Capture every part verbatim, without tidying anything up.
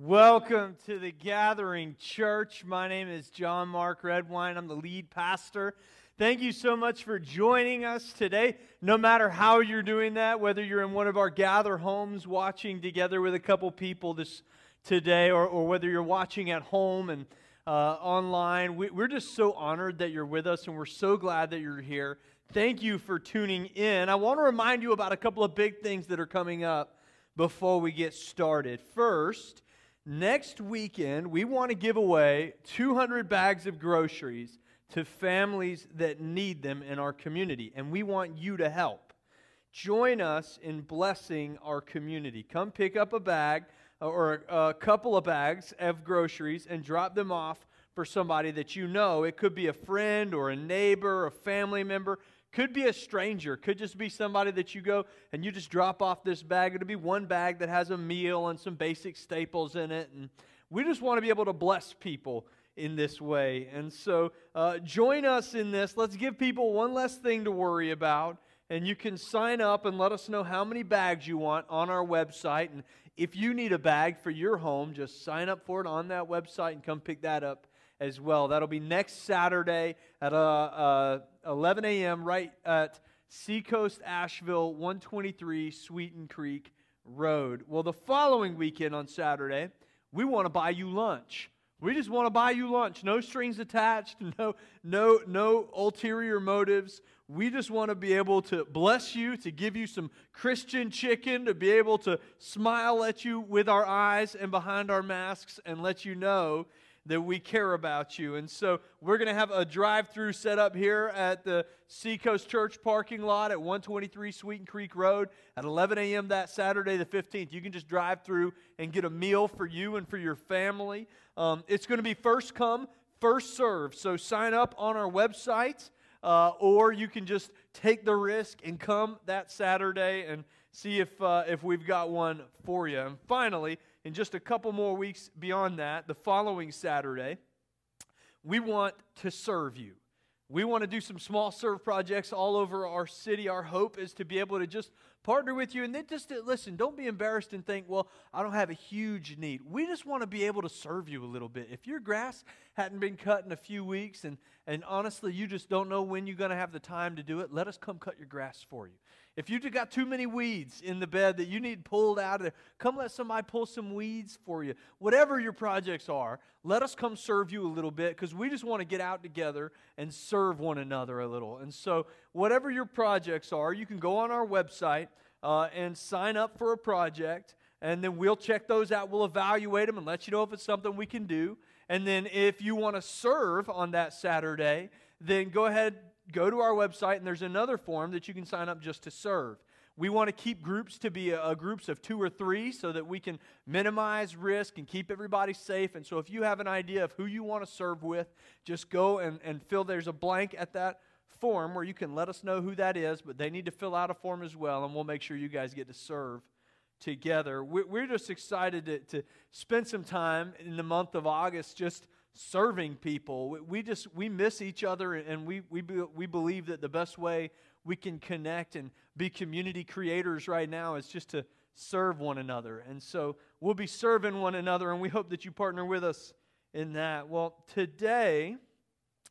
Welcome to the Gathering Church. My name is John Mark Redwine. I'm the lead pastor. Thank you so much for joining us today. No matter how you're doing that, whether you're in one of our gather homes watching together with a couple people this today, or, or whether you're watching at home and uh, online, we, we're just so honored that you're with us, and we're so glad that you're here. Thank you for tuning in. I want to remind you about a couple of big things that are coming up before we get started. First, next weekend, we want to give away two hundred bags of groceries to families that need them in our community, and we want you to help. Join us in blessing our community. Come pick up a bag or a couple of bags of groceries and drop them off for somebody that you know. It could be a friend or a neighbor or a family member. Could be a stranger, could just be somebody that you go and you just drop off this bag. It'll be one bag that has a meal and some basic staples in it. And we just want to be able to bless people in this way. And so uh, join us in this. Let's give people one less thing to worry about. And you can sign up and let us know how many bags you want on our website. And if you need a bag for your home, just sign up for it on that website and come pick that up as well. That'll be next Saturday at uh, uh, eleven a.m. right at Seacoast Asheville, one twenty-three Sweeten Creek Road. Well, the following weekend on Saturday, we want to buy you lunch. We just want to buy you lunch. No strings attached, no, no, no ulterior motives. We just want to be able to bless you, to give you some Christian chicken, to be able to smile at you with our eyes and behind our masks and let you know that we care about you. And so we're going to have a drive-through set up here at the Seacoast Church parking lot at one twenty-three Sweeten Creek Road at eleven a.m. that Saturday the fifteenth. You can just drive through and get a meal for you and for your family. Um, it's going to be first come, first serve. So sign up on our website, uh, or you can just take the risk and come that Saturday and see if uh, if we've got one for you. And finally, in just a couple more weeks beyond that, the following Saturday, we want to serve you. We want to do some small serve projects all over our city. Our hope is to be able to just partner with you. And then just, listen, don't be embarrassed and think, well, I don't have a huge need. We just want to be able to serve you a little bit. If your grass hadn't been cut in a few weeks and, and honestly, you just don't know when you're going to have the time to do it, let us come cut your grass for you. If you've got too many weeds in the bed that you need pulled out of there, come let somebody pull some weeds for you. Whatever your projects are, let us come serve you a little bit, because we just want to get out together and serve one another a little. And so whatever your projects are, you can go on our website uh, and sign up for a project, and then we'll check those out. We'll evaluate them and let you know if it's something we can do. And then if you want to serve on that Saturday, then go ahead, go to our website, and there's another form that you can sign up just to serve. We want to keep groups to be a, a groups of two or three so that we can minimize risk and keep everybody safe. And so if you have an idea of who you want to serve with, just go and, and fill. There's a blank at that form where you can let us know who that is, but they need to fill out a form as well, and we'll make sure you guys get to serve together. We're, we're just excited to, to spend some time in the month of August just serving people. We just we miss each other, and we we we believe that the best way we can connect and be community creators right now is just to serve one another. And so we'll be serving one another, and we hope that you partner with us in that. Well, today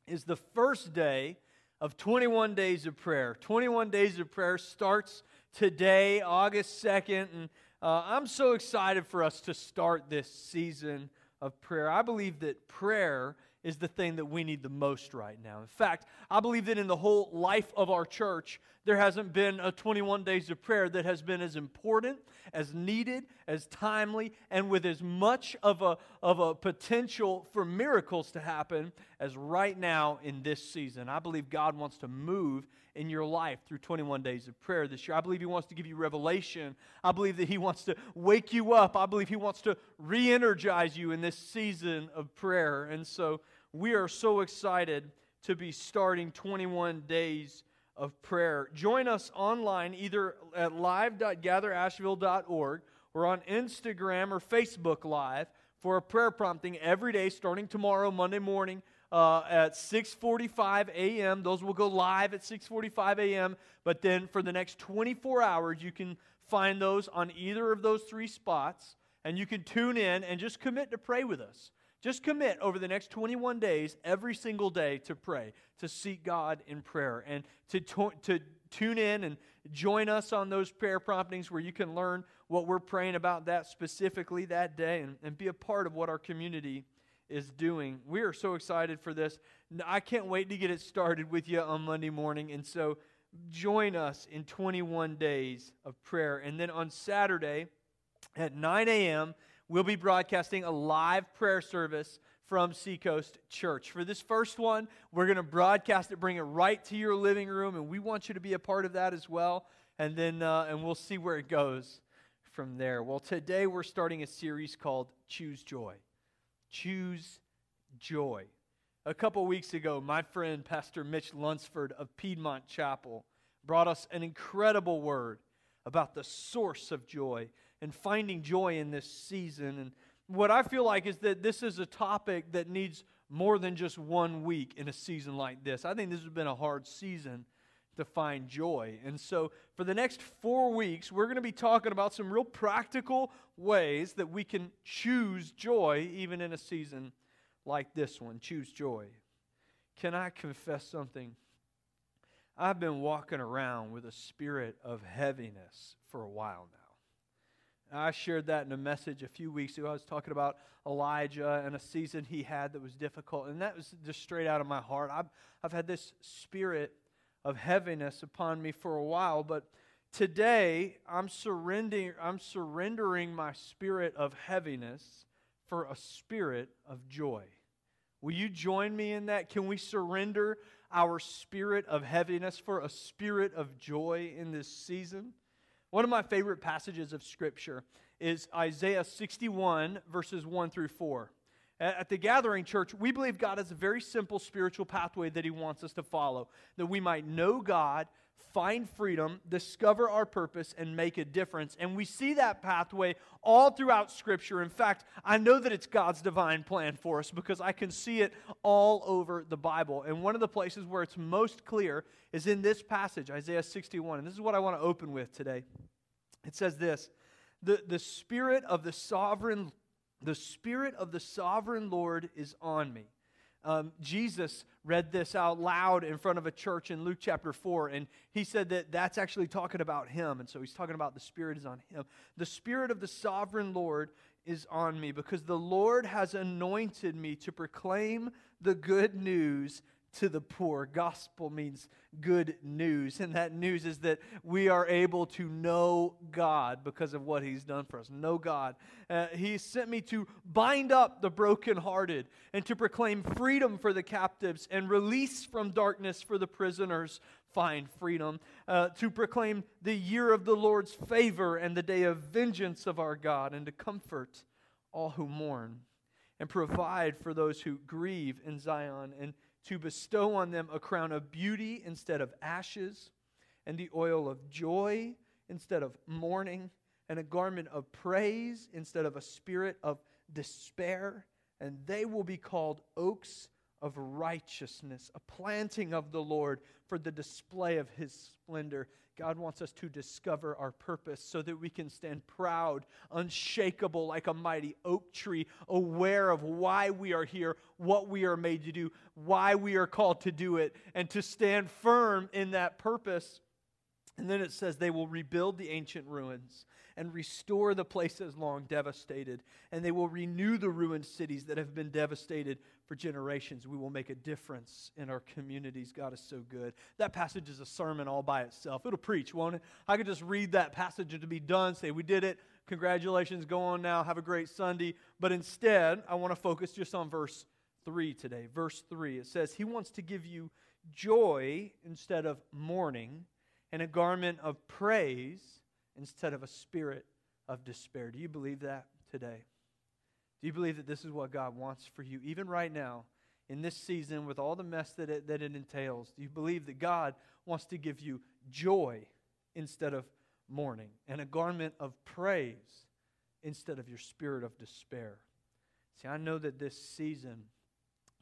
is the first day of twenty-one days of prayer. twenty-one days of prayer starts today, August second, and uh, I'm so excited for us to start this season of prayer. I believe that prayer is the thing that we need the most right now. In fact, I believe that in the whole life of our church, there hasn't been a twenty-one days of prayer that has been as important, as needed, as timely, and with as much of a, of a potential for miracles to happen as right now in this season. I believe God wants to move in your life through twenty-one days of prayer this year. I believe He wants to give you revelation. I believe that He wants to wake you up. I believe He wants to re-energize you in this season of prayer. And so we are so excited to be starting twenty-one days of prayer. Join us online either at live dot gather asheville dot org or on Instagram or Facebook Live for a prayer prompting every day starting tomorrow, Monday morning, Uh, at six forty-five a.m. Those will go live at six forty-five a.m. But then for the next twenty-four hours, you can find those on either of those three spots. and you can tune in and just commit to pray with us. Just commit over the next twenty-one days, every single day, to pray, to seek God in prayer, and to to, to tune in and join us on those prayer promptings where you can learn what we're praying about that specifically that day, and, and be a part of what our community is doing. We are so excited for this. I can't wait to get it started with you on Monday morning, and so join us in twenty-one days of prayer. And then on Saturday at nine a.m., we'll be broadcasting a live prayer service from Seacoast Church. For this first one, we're going to broadcast it, bring it right to your living room, and we want you to be a part of that as well. And then, uh, and we'll see where it goes from there. Well, today we're starting a series called Choose Joy. Choose Joy. A couple weeks ago, my friend, Pastor Mitch Lunsford of Piedmont Chapel, brought us an incredible word about the source of joy and finding joy in this season. And what I feel like is that this is a topic that needs more than just one week in a season like this. I think this has been a hard season to find joy. And so for the next four weeks, we're going to be talking about some real practical ways that we can choose joy even in a season like this one. Choose joy. Can I confess something? I've been walking around with a spirit of heaviness for a while now. I shared that in a message a few weeks ago. I was talking about Elijah and a season he had that was difficult, and that was just straight out of my heart. I've, I've had this spirit of heaviness upon me for a while, but today I'm surrendering, I'm surrendering my spirit of heaviness for a spirit of joy. Will you join me in that? Can we surrender our spirit of heaviness for a spirit of joy in this season? One of my favorite passages of Scripture is Isaiah sixty-one, verses one through four. At the Gathering Church, we believe God has a very simple spiritual pathway that He wants us to follow, that we might know God, find freedom, discover our purpose, and make a difference. And we see that pathway all throughout Scripture. In fact, I know that it's God's divine plan for us because I can see it all over the Bible. And one of the places where it's most clear is in this passage, Isaiah sixty-one. And this is what I want to open with today. It says this: the, the Spirit of the Sovereign, the Spirit of the Sovereign Lord is on me. Um, Jesus read this out loud in front of a church in Luke chapter four, and he said that that's actually talking about him, and so he's talking about the Spirit is on him. The Spirit of the Sovereign Lord is on me because the Lord has anointed me to proclaim the good news to the poor. Gospel means good news, and that news is that we are able to know God because of what He's done for us. Know God. Uh, he sent me to bind up the brokenhearted and to proclaim freedom for the captives and release from darkness for the prisoners. Find freedom, uh, to proclaim the year of the Lord's favor and the day of vengeance of our God, and to comfort all who mourn and provide for those who grieve in Zion, and to bestow on them a crown of beauty instead of ashes, and the oil of joy instead of mourning, and a garment of praise instead of a spirit of despair. And they will be called oaks of righteousness, a planting of the Lord for the display of His splendor. God wants us to discover our purpose so that we can stand proud, unshakable like a mighty oak tree, aware of why we are here, what we are made to do, why we are called to do it, and to stand firm in that purpose. And then it says, they will rebuild the ancient ruins and restore the places long devastated, and they will renew the ruined cities that have been devastated for generations. We will make a difference in our communities. God is so good. That passage is a sermon all by itself. It'll preach, won't it? I could just read that passage and to be done, say, we did it, congratulations, go on now, have a great Sunday. But instead, I want to focus just on verse three today. Verse three, it says, He wants to give you joy instead of mourning, and a garment of praise instead of a spirit of despair. Do you believe that today? Do you believe that this is what God wants for you, even right now, in this season, with all the mess that it, that it entails? Do you believe that God wants to give you joy instead of mourning, and a garment of praise instead of your spirit of despair? See, I know that this season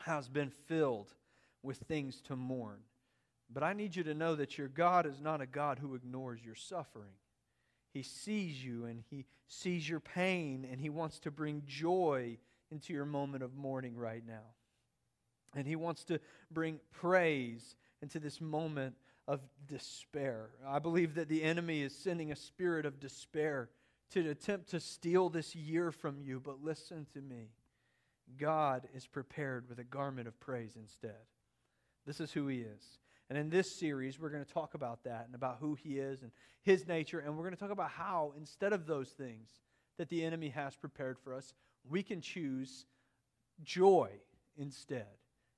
has been filled with things to mourn, but I need you to know that your God is not a God who ignores your suffering. He sees you and He sees your pain, and He wants to bring joy into your moment of mourning right now. And He wants to bring praise into this moment of despair. I believe that the enemy is sending a spirit of despair to attempt to steal this year from you. But listen to me. God is prepared with a garment of praise instead. This is who He is. And in this series, we're going to talk about that and about who He is and His nature. And we're going to talk about how, instead of those things that the enemy has prepared for us, we can choose joy instead.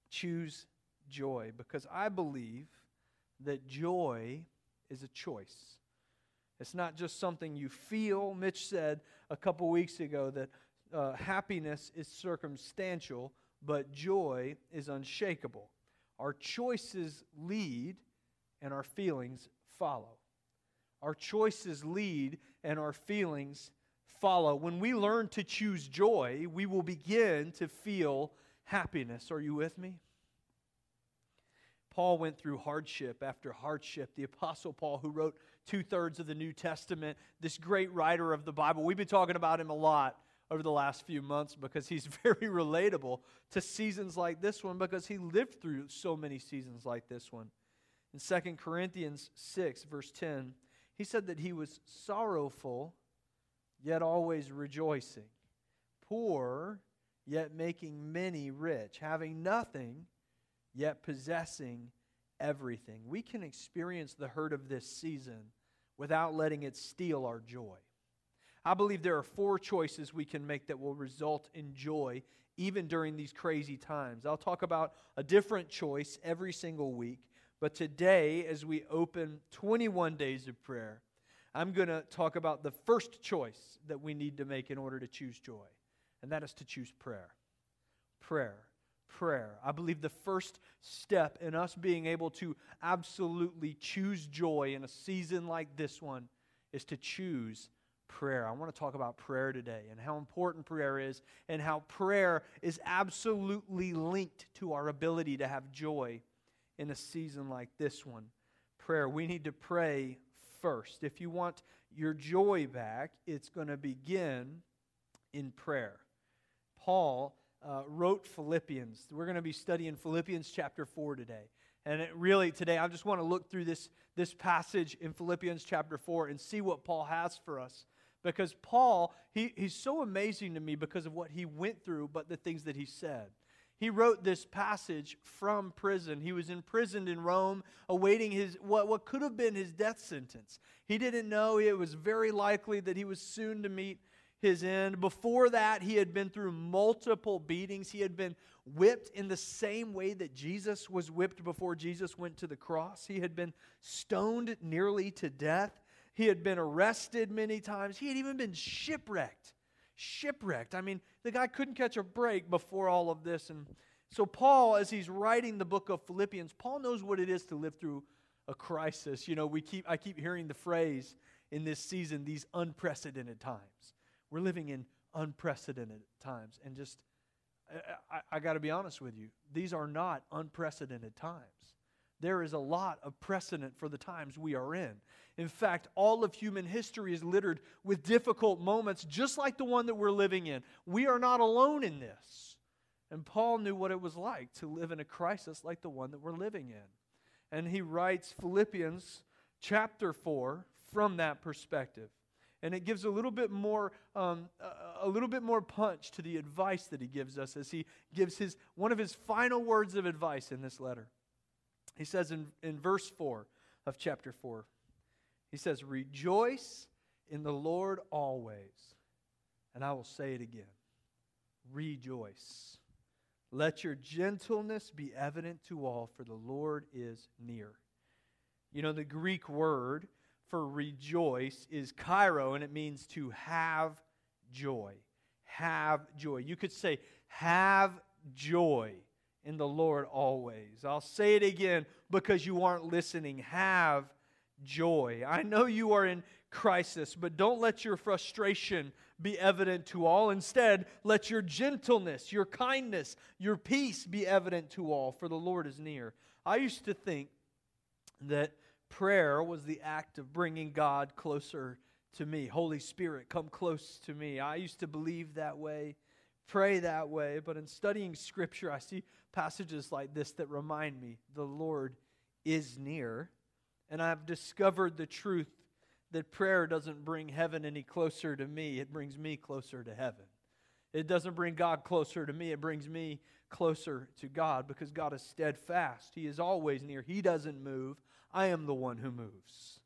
Choose joy. Because I believe that joy is a choice. It's not just something you feel. Mitch said a couple weeks ago that uh, happiness is circumstantial, but joy is unshakable. Our choices lead and our feelings follow. Our choices lead and our feelings follow. When we learn to choose joy, we will begin to feel happiness. Are you with me? Paul went through hardship after hardship. The Apostle Paul, who wrote two-thirds of the New Testament, this great writer of the Bible. We've been talking about him a lot over the last few months because he's very relatable to seasons like this one, because he lived through so many seasons like this one. In Second Corinthians six, verse ten, he said that he was sorrowful, yet always rejoicing, poor, yet making many rich, having nothing, yet possessing everything. We can experience the hurt of this season without letting it steal our joy. I believe there are four choices we can make that will result in joy even during these crazy times. I'll talk about a different choice every single week, but today, as we open twenty-one days of prayer, I'm going to talk about the first choice that we need to make in order to choose joy, and that is to choose prayer. Prayer. Prayer. I believe the first step in us being able to absolutely choose joy in a season like this one is to choose prayer. I want to talk about prayer today and how important prayer is, and how prayer is absolutely linked to our ability to have joy in a season like this one. Prayer. We need to pray first. If you want your joy back, it's going to begin in prayer. Paul Uh, wrote Philippians. We're going to be studying Philippians chapter four today. And it really, today, I just want to look through this, this passage in Philippians chapter four and see what Paul has for us. Because Paul, he, he's so amazing to me because of what he went through, but the things that he said. He wrote this passage from prison. He was imprisoned in Rome, awaiting his what, what could have been his death sentence. He didn't know. It was very likely that he was soon to meet his end. Before that, he had been through multiple beatings. He had been whipped in the same way that Jesus was whipped before Jesus went to the cross. He had been stoned nearly to death. He had been arrested many times. He had even been shipwrecked. Shipwrecked. I mean, the guy couldn't catch a break before all of this. And so Paul, as he's writing the book of Philippians, Paul knows what it is to live through a crisis. You know, we keep I keep hearing the phrase in this season, these unprecedented times. We're living in unprecedented times. And just, I, I, I got to be honest with you, these are not unprecedented times. There is a lot of precedent for the times we are in. In fact, all of human history is littered with difficult moments, just like the one that we're living in. We are not alone in this. And Paul knew what it was like to live in a crisis like the one that we're living in. And he writes Philippians chapter four from that perspective. And it gives a little bit more, um, a little bit more punch to the advice that he gives us as he gives his one of his final words of advice in this letter. He says in, in verse four of chapter four, he says, "Rejoice in the Lord always." And I will say it again, rejoice. Let your gentleness be evident to all, for the Lord is near. You know, the Greek word for rejoice is kairo, and it means to have joy. Have joy. You could say, have joy in the Lord always. I'll say it again because you aren't listening. Have joy. I know you are in crisis, but don't let your frustration be evident to all. Instead, let your gentleness, your kindness, your peace be evident to all, for the Lord is near. I used to think that prayer was the act of bringing God closer to me. Holy Spirit, come close to me. I used to believe that way, pray that way, but in studying Scripture, I see passages like this that remind me the Lord is near, and I've discovered the truth that prayer doesn't bring heaven any closer to me. It brings me closer to heaven. It doesn't bring God closer to me. It brings me closer to God, because God is steadfast. He is always near. He doesn't move. I am the one who moves.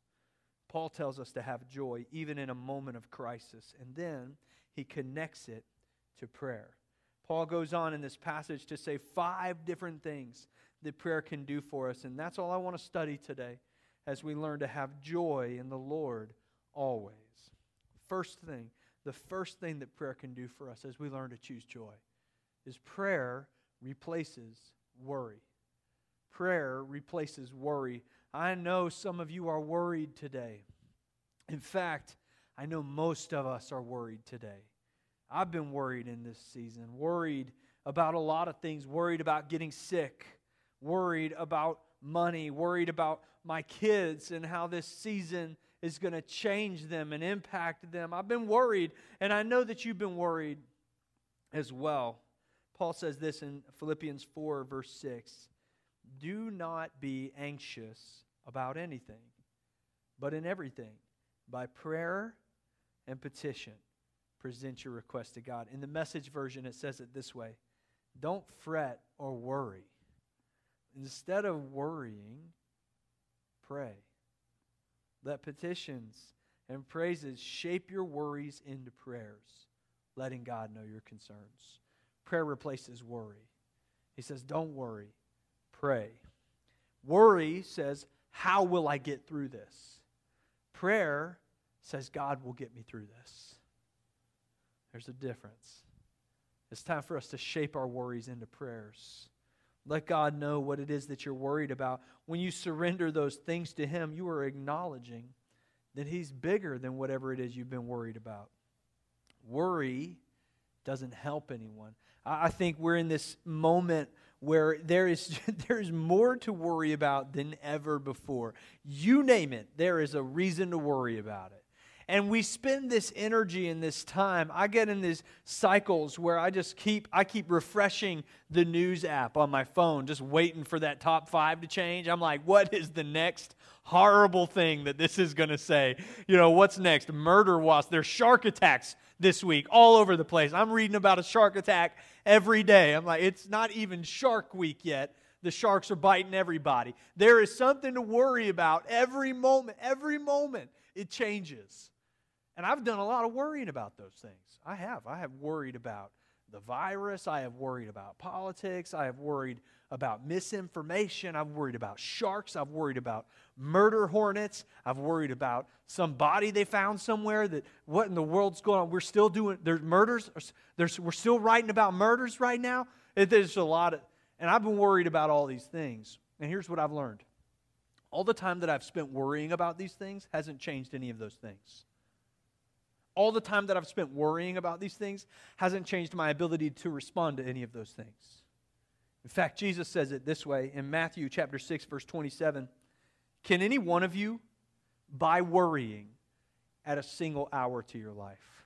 Paul tells us to have joy even in a moment of crisis. And then he connects it to prayer. Paul goes on in this passage to say five different things that prayer can do for us. And that's all I want to study today as we learn to have joy in the Lord always. First thing, the first thing that prayer can do for us as we learn to choose joy is prayer replaces worry. Prayer replaces worry. I know some of you are worried today. In fact, I know most of us are worried today. I've been worried in this season, worried about a lot of things, worried about getting sick, worried about money, worried about my kids and how this season is going to change them and impact them. I've been worried, and I know that you've been worried as well. Paul says this in Philippians four, verse six, do not be anxious about anything, but in everything, by prayer and petition, present your request to God. In the Message version, it says it this way, don't fret or worry. Instead of worrying, pray. Let petitions and praises shape your worries into prayers, letting God know your concerns. Prayer replaces worry. He says, don't worry, pray. Worry says, how will I get through this? Prayer says, God will get me through this. There's a difference. It's time for us to shape our worries into prayers. Let God know what it is that you're worried about. When you surrender those things to Him, you are acknowledging that He's bigger than whatever it is you've been worried about. Worry doesn't help anyone. I think we're in this moment where there is there is more to worry about than ever before. You name it, there is a reason to worry about it. And we spend this energy in this time. I get in these cycles where I just keep, I keep refreshing the news app on my phone, just waiting for that top five to change. I'm like, what is the next horrible thing that this is going to say? You know, what's next? Murder wasp. There's shark attacks this week all over the place. I'm reading about a shark attack every day. I'm like, it's not even Shark Week yet. The sharks are biting everybody. There is something to worry about every moment. Every moment it changes. And I've done a lot of worrying about those things. I have. I have worried about the virus. I have worried about politics. I have worried about misinformation. I've worried about sharks. I've worried about murder hornets. I've worried about some body they found somewhere that what in the world's going on? We're still doing, there's murders. There's, we're still writing about murders right now. It, there's a lot of, and I've been worried about all these things. And here's what I've learned. All the time that I've spent worrying about these things hasn't changed any of those things. All the time that I've spent worrying about these things hasn't changed my ability to respond to any of those things. In fact, Jesus says it this way in Matthew chapter six, verse twenty-seven. Can any one of you, by worrying, add a single hour to your life?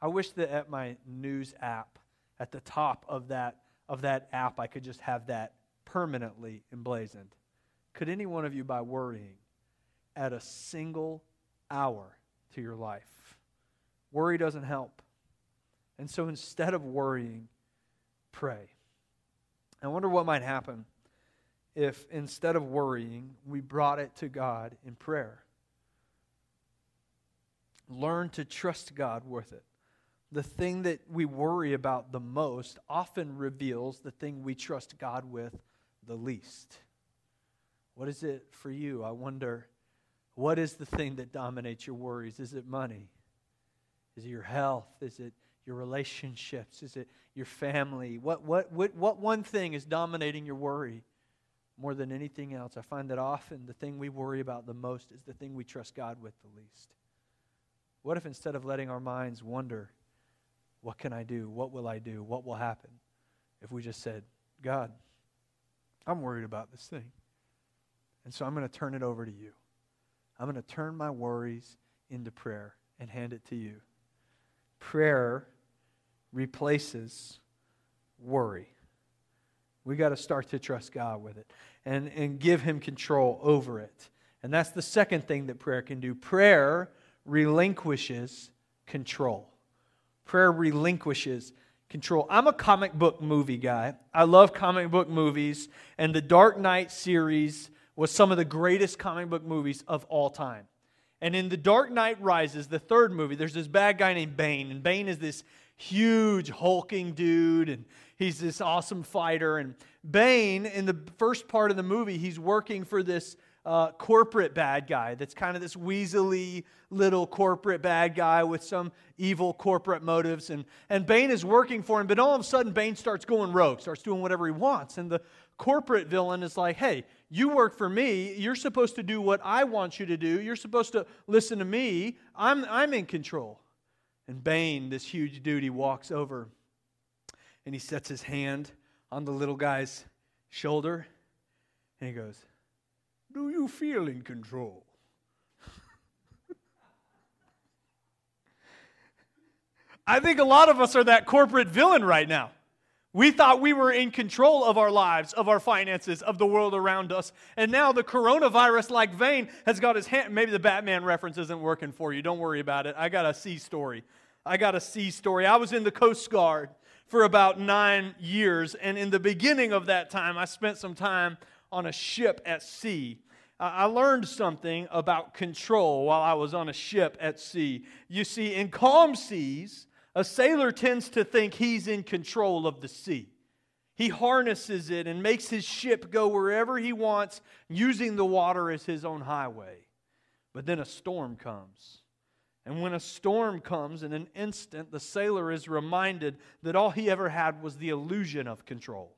I wish that at my news app, at the top of that, of that app, I could just have that permanently emblazoned. Could any one of you, by worrying, add a single hour to your life? Worry doesn't help. And so instead of worrying, pray. I wonder what might happen if instead of worrying, we brought it to God in prayer. Learn to trust God with it. The thing that we worry about the most often reveals the thing we trust God with the least. What is it for you? I wonder, what is the thing that dominates your worries? Is it money? Is it your health? Is it your relationships? Is it your family? What what what what one thing is dominating your worry more than anything else? I find that often the thing we worry about the most is the thing we trust God with the least. What if instead of letting our minds wonder, what can I do? What will I do? What will happen? If we just said, God, I'm worried about this thing, and so I'm going to turn it over to you. I'm going to turn my worries into prayer and hand it to you. Prayer replaces worry. We got to start to trust God with it and, and give Him control over it. And that's the second thing that prayer can do. Prayer relinquishes control. Prayer relinquishes control. I'm a comic book movie guy. I love comic book movies. And the Dark Knight series was some of the greatest comic book movies of all time. And in The Dark Knight Rises, the third movie, there's this bad guy named Bane. And Bane is this huge, hulking dude. And he's this awesome fighter. And Bane, in the first part of the movie, he's working for this Uh, corporate bad guy that's kind of this weaselly little corporate bad guy with some evil corporate motives. And, and Bane is working for him, but all of a sudden Bane starts going rogue, starts doing whatever he wants. And the corporate villain is like, hey, you work for me. You're supposed to do what I want you to do. You're supposed to listen to me. I'm, I'm in control. And Bane, this huge dude, he walks over and he sets his hand on the little guy's shoulder and he goes, do you feel in control? I think a lot of us are that corporate villain right now. We thought we were in control of our lives, of our finances, of the world around us. And now the coronavirus-like vein has got his hand. Maybe the Batman reference isn't working for you. Don't worry about it. I got a sea story. I got a sea story. I was in the Coast Guard for about nine years. And in the beginning of that time, I spent some time on a ship at sea. I learned something about control while I was on a ship at sea. You see, in calm seas, a sailor tends to think he's in control of the sea. He harnesses it and makes his ship go wherever he wants, using the water as his own highway. But then a storm comes. And when a storm comes, in an instant, the sailor is reminded that all he ever had was the illusion of control.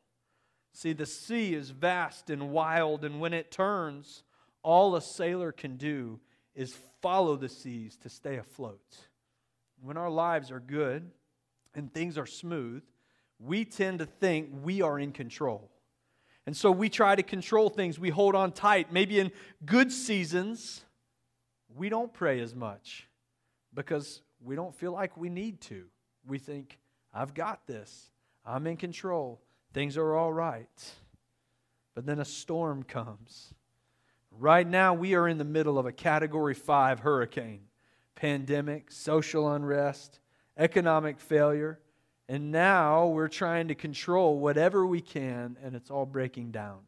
See, the sea is vast and wild, and when it turns, all a sailor can do is follow the seas to stay afloat. When our lives are good and things are smooth, we tend to think we are in control. And so we try to control things. We hold on tight. Maybe in good seasons, we don't pray as much because we don't feel like we need to. We think, I've got this. I'm in control. Things are all right. But then a storm comes. Right now, we are in the middle of a Category five hurricane. Pandemic, social unrest, economic failure. And now we're trying to control whatever we can, and it's all breaking down.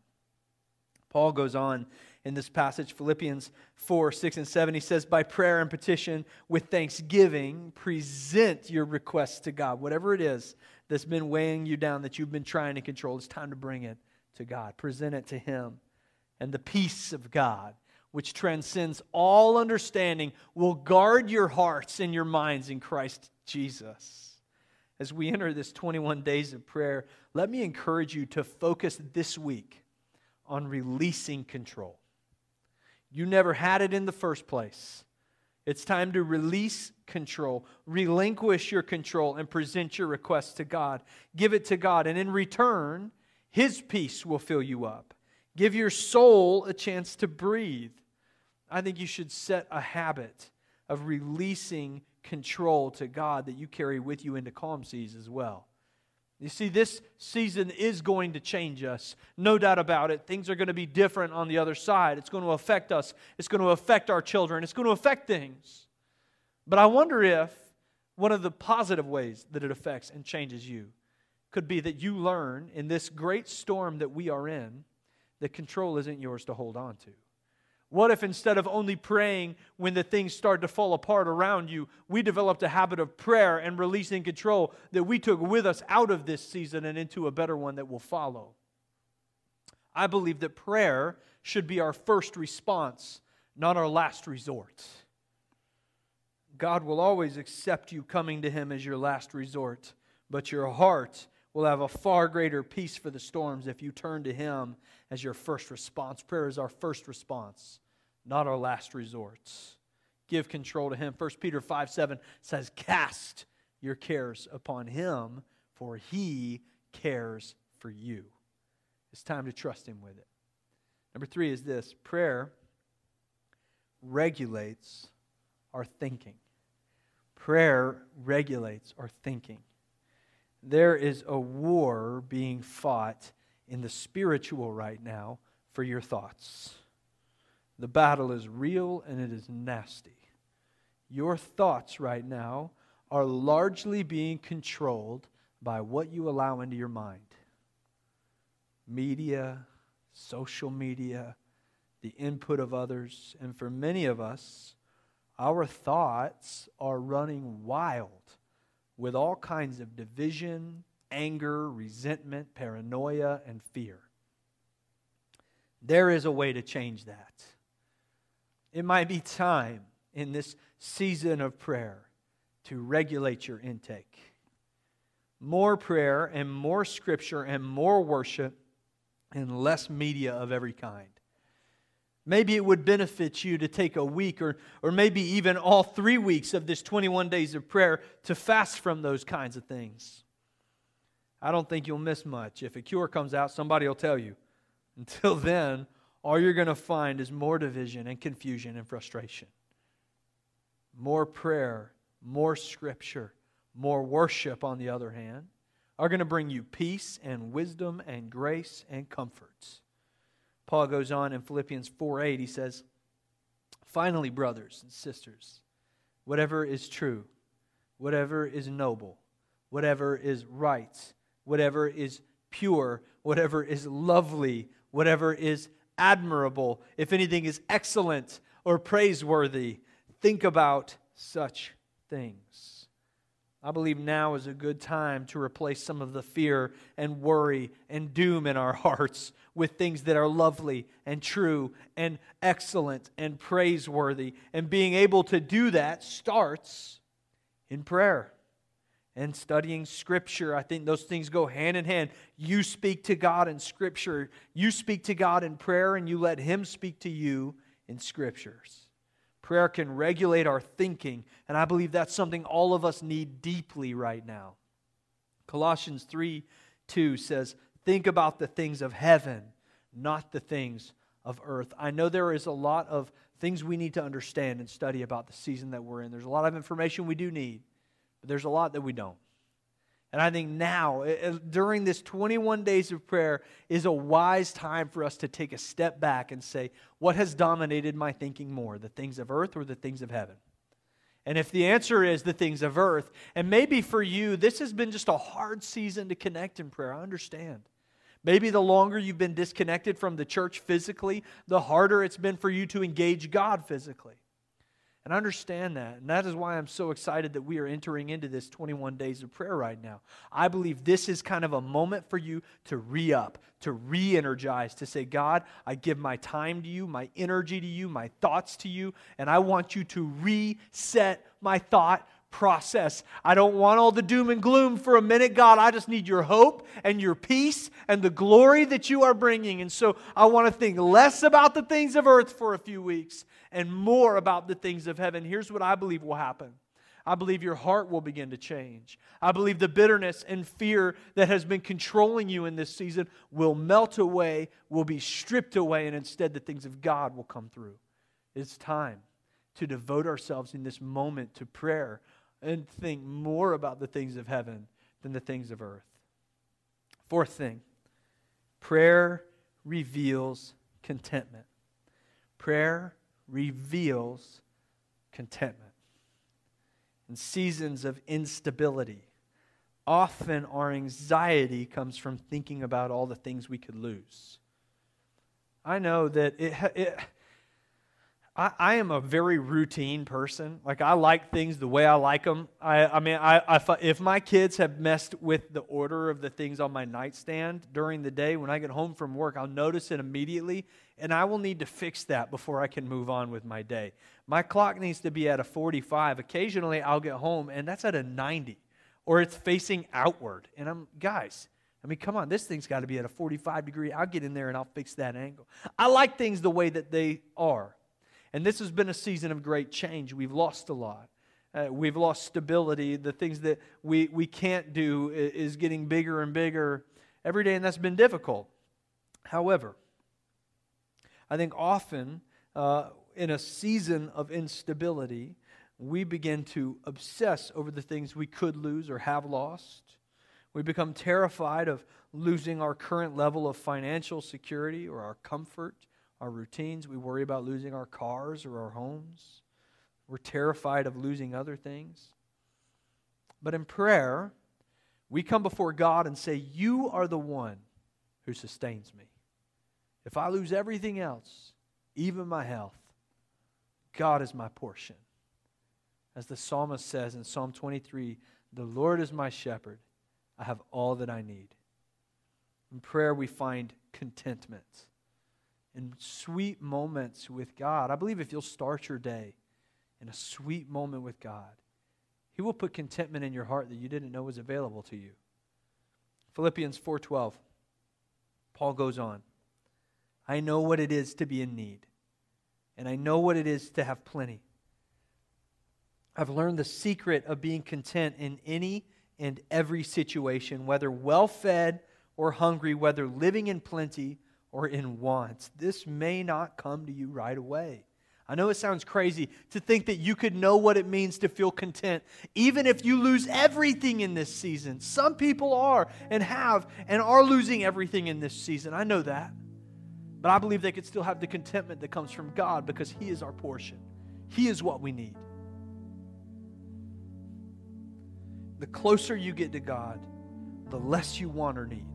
Paul goes on in this passage, Philippians four, six, and seven. He says, by prayer and petition with thanksgiving, present your requests to God. Whatever it is that's been weighing you down, that you've been trying to control, it's time to bring it to God. Present it to Him. And the peace of God, which transcends all understanding, will guard your hearts and your minds in Christ Jesus. As we enter this twenty-one days of prayer, let me encourage you to focus this week on releasing control. You never had it in the first place. It's time to release control, relinquish your control, and present your request to God. Give it to God, and in return, His peace will fill you up. Give your soul a chance to breathe. I think you should set a habit of releasing control to God that you carry with you into calm seas as well. You see, this season is going to change us. No doubt about it. Things are going to be different on the other side. It's going to affect us. It's going to affect our children. It's going to affect things. But I wonder if one of the positive ways that it affects and changes you could be that you learn in this great storm that we are in that control isn't yours to hold on to. What if instead of only praying when the things start to fall apart around you, we developed a habit of prayer and releasing control that we took with us out of this season and into a better one that will follow? I believe that prayer should be our first response, not our last resort. God will always accept you coming to Him as your last resort, but your heart will have a far greater peace for the storms if you turn to Him as your first response. Prayer is our first response, not our last resort. Give control to Him. First Peter five, seven says, cast your cares upon Him, for He cares for you. It's time to trust Him with it. Number three is this: prayer regulates our thinking. Prayer regulates our thinking. There is a war being fought in the spiritual right now for your thoughts. The battle is real and it is nasty. Your thoughts right now are largely being controlled by what you allow into your mind. Media, social media, the input of others. And for many of us, our thoughts are running wild with all kinds of division, anger, resentment, paranoia, and fear. There is a way to change that. It might be time in this season of prayer to regulate your intake. More prayer and more scripture and more worship and less media of every kind. Maybe it would benefit you to take a week or, or maybe even all three weeks of this twenty-one days of prayer to fast from those kinds of things. I don't think you'll miss much. If a cure comes out, somebody will tell you. Until then, all you're going to find is more division and confusion and frustration. More prayer, more scripture, more worship, on the other hand, are going to bring you peace and wisdom and grace and comforts. Paul goes on in Philippians four eight, he says, "Finally, brothers and sisters, whatever is true, whatever is noble, whatever is right, whatever is pure, whatever is lovely, whatever is admirable, if anything is excellent or praiseworthy, think about such things." I believe now is a good time to replace some of the fear and worry and doom in our hearts with things that are lovely and true and excellent and praiseworthy. And being able to do that starts in prayer and studying Scripture. I think those things go hand in hand. You speak to God in Scripture. You speak to God in prayer, and you let Him speak to you in Scriptures. Prayer can regulate our thinking, and I believe that's something all of us need deeply right now. Colossians three two says, "Think about the things of heaven, not the things of earth." I know there is a lot of things we need to understand and study about the season that we're in. There's a lot of information we do need, but there's a lot that we don't. And I think now, during this twenty-one days of prayer, is a wise time for us to take a step back and say, what has dominated my thinking more, the things of earth or the things of heaven? And if the answer is the things of earth, and maybe for you, this has been just a hard season to connect in prayer, I understand. Maybe the longer you've been disconnected from the church physically, the harder it's been for you to engage God physically. And I understand that, and that is why I'm so excited that we are entering into this twenty-one days of prayer right now. I believe this is kind of a moment for you to re-up, to re-energize, to say, God, I give my time to you, my energy to you, my thoughts to you, and I want you to reset my thought process. I don't want all the doom and gloom for a minute, God. I just need your hope and your peace and the glory that you are bringing. And so I want to think less about the things of earth for a few weeks and more about the things of heaven. Here's what I believe will happen. I believe your heart will begin to change. I believe the bitterness and fear that has been controlling you in this season will melt away, will be stripped away, and instead the things of God will come through. It's time to devote ourselves in this moment to prayer and think more about the things of heaven than the things of earth. Fourth thing, prayer reveals contentment. Prayer reveals contentment. In seasons of instability, often our anxiety comes from thinking about all the things we could lose. I know that it, it I, I am a very routine person. Like, I like things the way I like them. I, I mean, I, I, if my kids have messed with the order of the things on my nightstand during the day, when I get home from work, I'll notice it immediately, and I will need to fix that before I can move on with my day. My clock needs to be at a forty-five. Occasionally, I'll get home, and that's at a ninety, or it's facing outward. And I'm, guys, I mean, come on, this thing's got to be at a forty-five degree. I'll get in there, and I'll fix that angle. I like things the way that they are. And this has been a season of great change. We've lost a lot. Uh, we've lost stability. The things that we, we can't do is getting bigger and bigger every day, and that's been difficult. However, I think often uh, in a season of instability, we begin to obsess over the things we could lose or have lost. We become terrified of losing our current level of financial security or our comfort, our routines. We worry about losing our cars or our homes. We're terrified of losing other things. But in prayer, we come before God and say, "You are the one who sustains me. If I lose everything else, even my health, God is my portion." As the psalmist says in Psalm twenty-three, "The Lord is my shepherd. I have all that I need." In prayer, we find contentment in sweet moments with God. I believe if you'll start your day in a sweet moment with God, He will put contentment in your heart that you didn't know was available to you. Philippians four twelve, Paul goes on, "I know what it is to be in need, and I know what it is to have plenty. I've learned the secret of being content in any and every situation, whether well-fed or hungry, whether living in plenty or in want." This may not come to you right away. I know it sounds crazy to think that you could know what it means to feel content, even if you lose everything in this season. Some people are and have and are losing everything in this season. I know that. But I believe they could still have the contentment that comes from God because He is our portion. He is what we need. The closer you get to God, the less you want or need.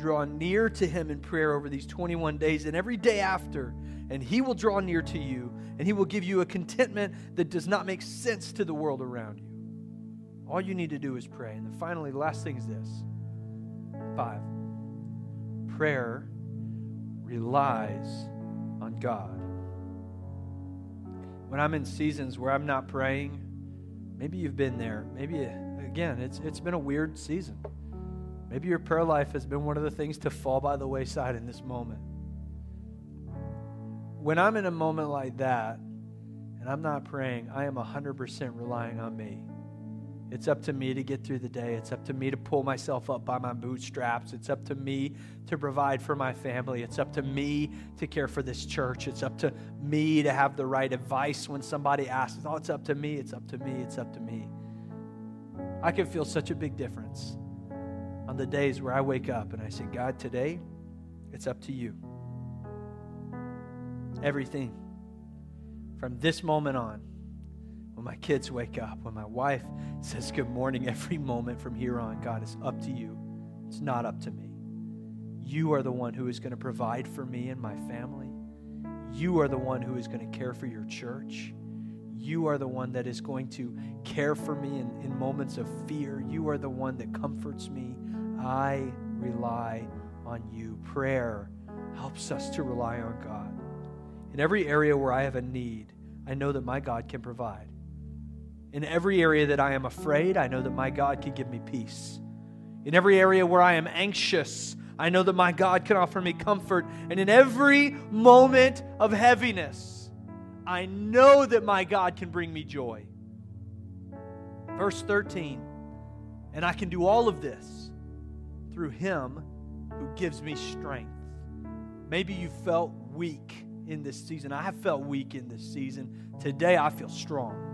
Draw near to Him in prayer over these twenty-one days and every day after, and He will draw near to you, and He will give you a contentment that does not make sense to the world around you. All you need to do is pray. And then finally, the last thing is this. Five, prayer relies on God. When I'm in seasons where I'm not praying, maybe you've been there. Maybe, again, it's it's been a weird season. Maybe your prayer life has been one of the things to fall by the wayside in this moment. When I'm in a moment like that, and I'm not praying, I am one hundred percent relying on me. It's up to me to get through the day. It's up to me to pull myself up by my bootstraps. It's up to me to provide for my family. It's up to me to care for this church. It's up to me to have the right advice when somebody asks. Oh, it's up to me. It's up to me. It's up to me. I can feel such a big difference on the days where I wake up and I say, "God, today it's up to you. Everything from this moment on, when my kids wake up, when my wife says good morning, every moment from here on, God, it's up to you. It's not up to me. You are the one who is going to provide for me and my family. You are the one who is going to care for your church. You are the one that is going to care for me in, in moments of fear. You are the one that comforts me. I rely on you." Prayer helps us to rely on God. In every area where I have a need, I know that my God can provide. In every area that I am afraid, I know that my God can give me peace. In every area where I am anxious, I know that my God can offer me comfort. And in every moment of heaviness, I know that my God can bring me joy. Verse thirteen, "And I can do all of this through Him who gives me strength." Maybe you felt weak in this season. I have felt weak in this season. Today I feel strong,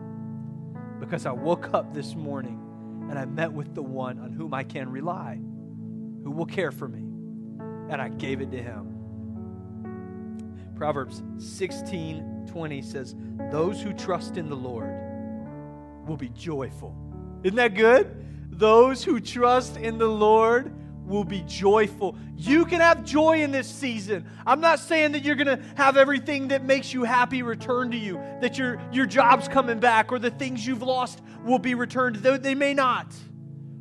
because I woke up this morning and I met with the one on whom I can rely, who will care for me, and I gave it to Him. Proverbs sixteen twenty says, "Those who trust in the Lord will be joyful." Isn't that good? Those who trust in the Lord will be joyful. You can have joy in this season. I'm not saying that you're going to have everything that makes you happy return to you, that your, your job's coming back or the things you've lost will be returned. They, they may not.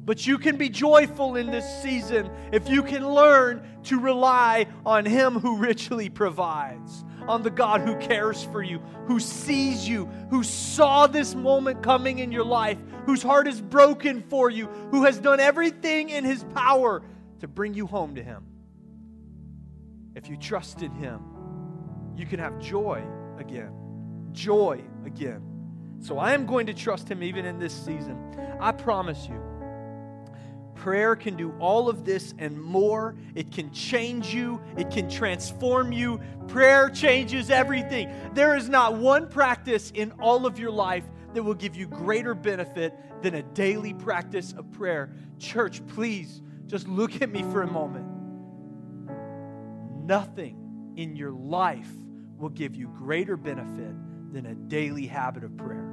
But you can be joyful in this season if you can learn to rely on Him who richly provides, on the God who cares for you, who sees you, who saw this moment coming in your life, whose heart is broken for you, who has done everything in His power to bring you home to Him. If you trust in Him, you can have joy again. Joy again. So I am going to trust Him even in this season. I promise you, prayer can do all of this and more. It can change you. It can transform you. Prayer changes everything. There is not one practice in all of your life that will give you greater benefit than a daily practice of prayer. Church, please just look at me for a moment. Nothing in your life will give you greater benefit than a daily habit of prayer.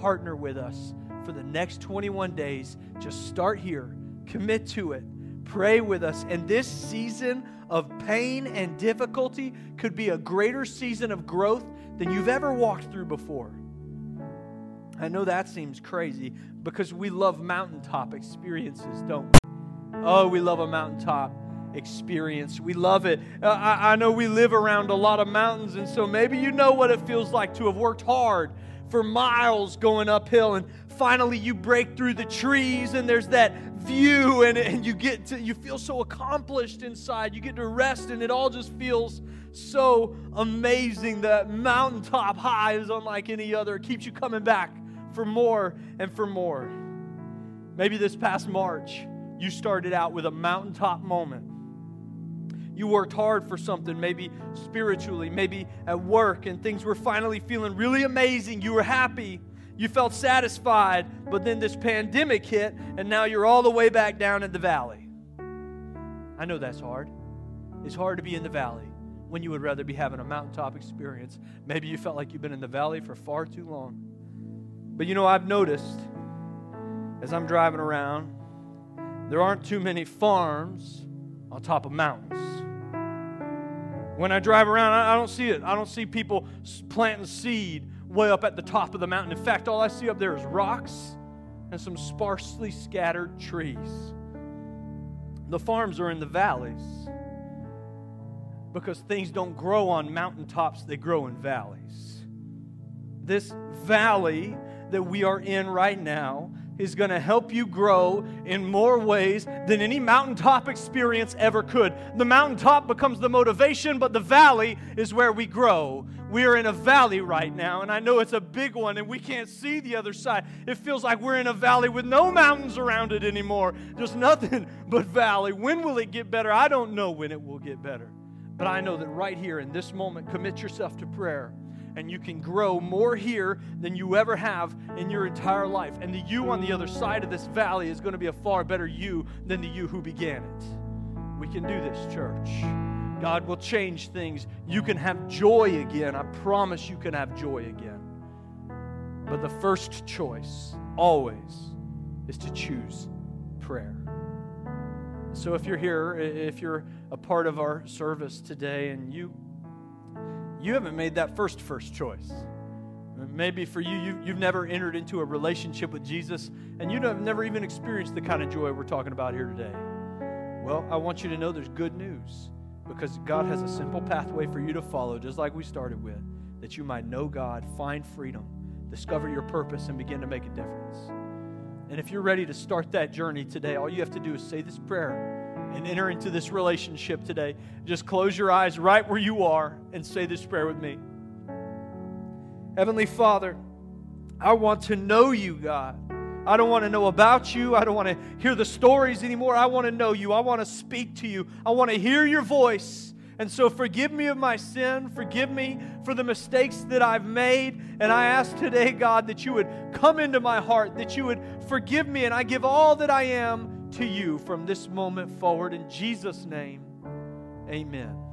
Partner with us for the next twenty-one days. Just start here. Commit to it. Pray with us. And this season of pain and difficulty could be a greater season of growth than you've ever walked through before. I know that seems crazy because we love mountaintop experiences, don't we? Oh, we love a mountaintop experience. We love it. Uh, I, I know we live around a lot of mountains, and so maybe you know what it feels like to have worked hard for miles going uphill, and finally you break through the trees and there's that view, and, and you get to, you feel so accomplished inside. You get to rest and it all just feels so amazing. That mountaintop high is unlike any other. It keeps you coming back for more and for more. Maybe this past March, you started out with a mountaintop moment. You worked hard for something, maybe spiritually, maybe at work, and things were finally feeling really amazing. You were happy. You felt satisfied, but then this pandemic hit, and now you're all the way back down in the valley. I know that's hard. It's hard to be in the valley when you would rather be having a mountaintop experience. Maybe you felt like you've been in the valley for far too long. But you know, I've noticed as I'm driving around, there aren't too many farms on top of mountains. When I drive around, I don't see it. I don't see people planting seed way up at the top of the mountain. In fact, all I see up there is rocks and some sparsely scattered trees. The farms are in the valleys because things don't grow on mountaintops, they grow in valleys. This valley that we are in right now is going to help you grow in more ways than any mountaintop experience ever could. The mountaintop becomes the motivation, but the valley is where we grow. We are in a valley right now, and I know it's a big one, and we can't see the other side. It feels like we're in a valley with no mountains around it anymore, just nothing but valley. When will it get better? I don't know when it will get better, but I know that right here in this moment, commit yourself to prayer. And you can grow more here than you ever have in your entire life. And the you on the other side of this valley is going to be a far better you than the you who began it. We can do this, church. God will change things. You can have joy again. I promise you can have joy again. But the first choice always is to choose prayer. So if you're here, if you're a part of our service today and you You haven't made that first first choice. Maybe for you, you, you've never entered into a relationship with Jesus, and you have never even experienced the kind of joy we're talking about here today. Well, I want you to know there's good news, because God has a simple pathway for you to follow, just like we started with, that you might know God, find freedom, discover your purpose, and begin to make a difference. And if you're ready to start that journey today, all you have to do is say this prayer and enter into this relationship today. Just close your eyes right where you are and say this prayer with me. Heavenly Father, I want to know you, God. I don't want to know about you. I don't want to hear the stories anymore. I want to know you. I want to speak to you. I want to hear your voice. And so forgive me of my sin. Forgive me for the mistakes that I've made. And I ask today, God, that you would come into my heart, that you would forgive me, and I give all that I am to you from this moment forward. In Jesus' name, amen.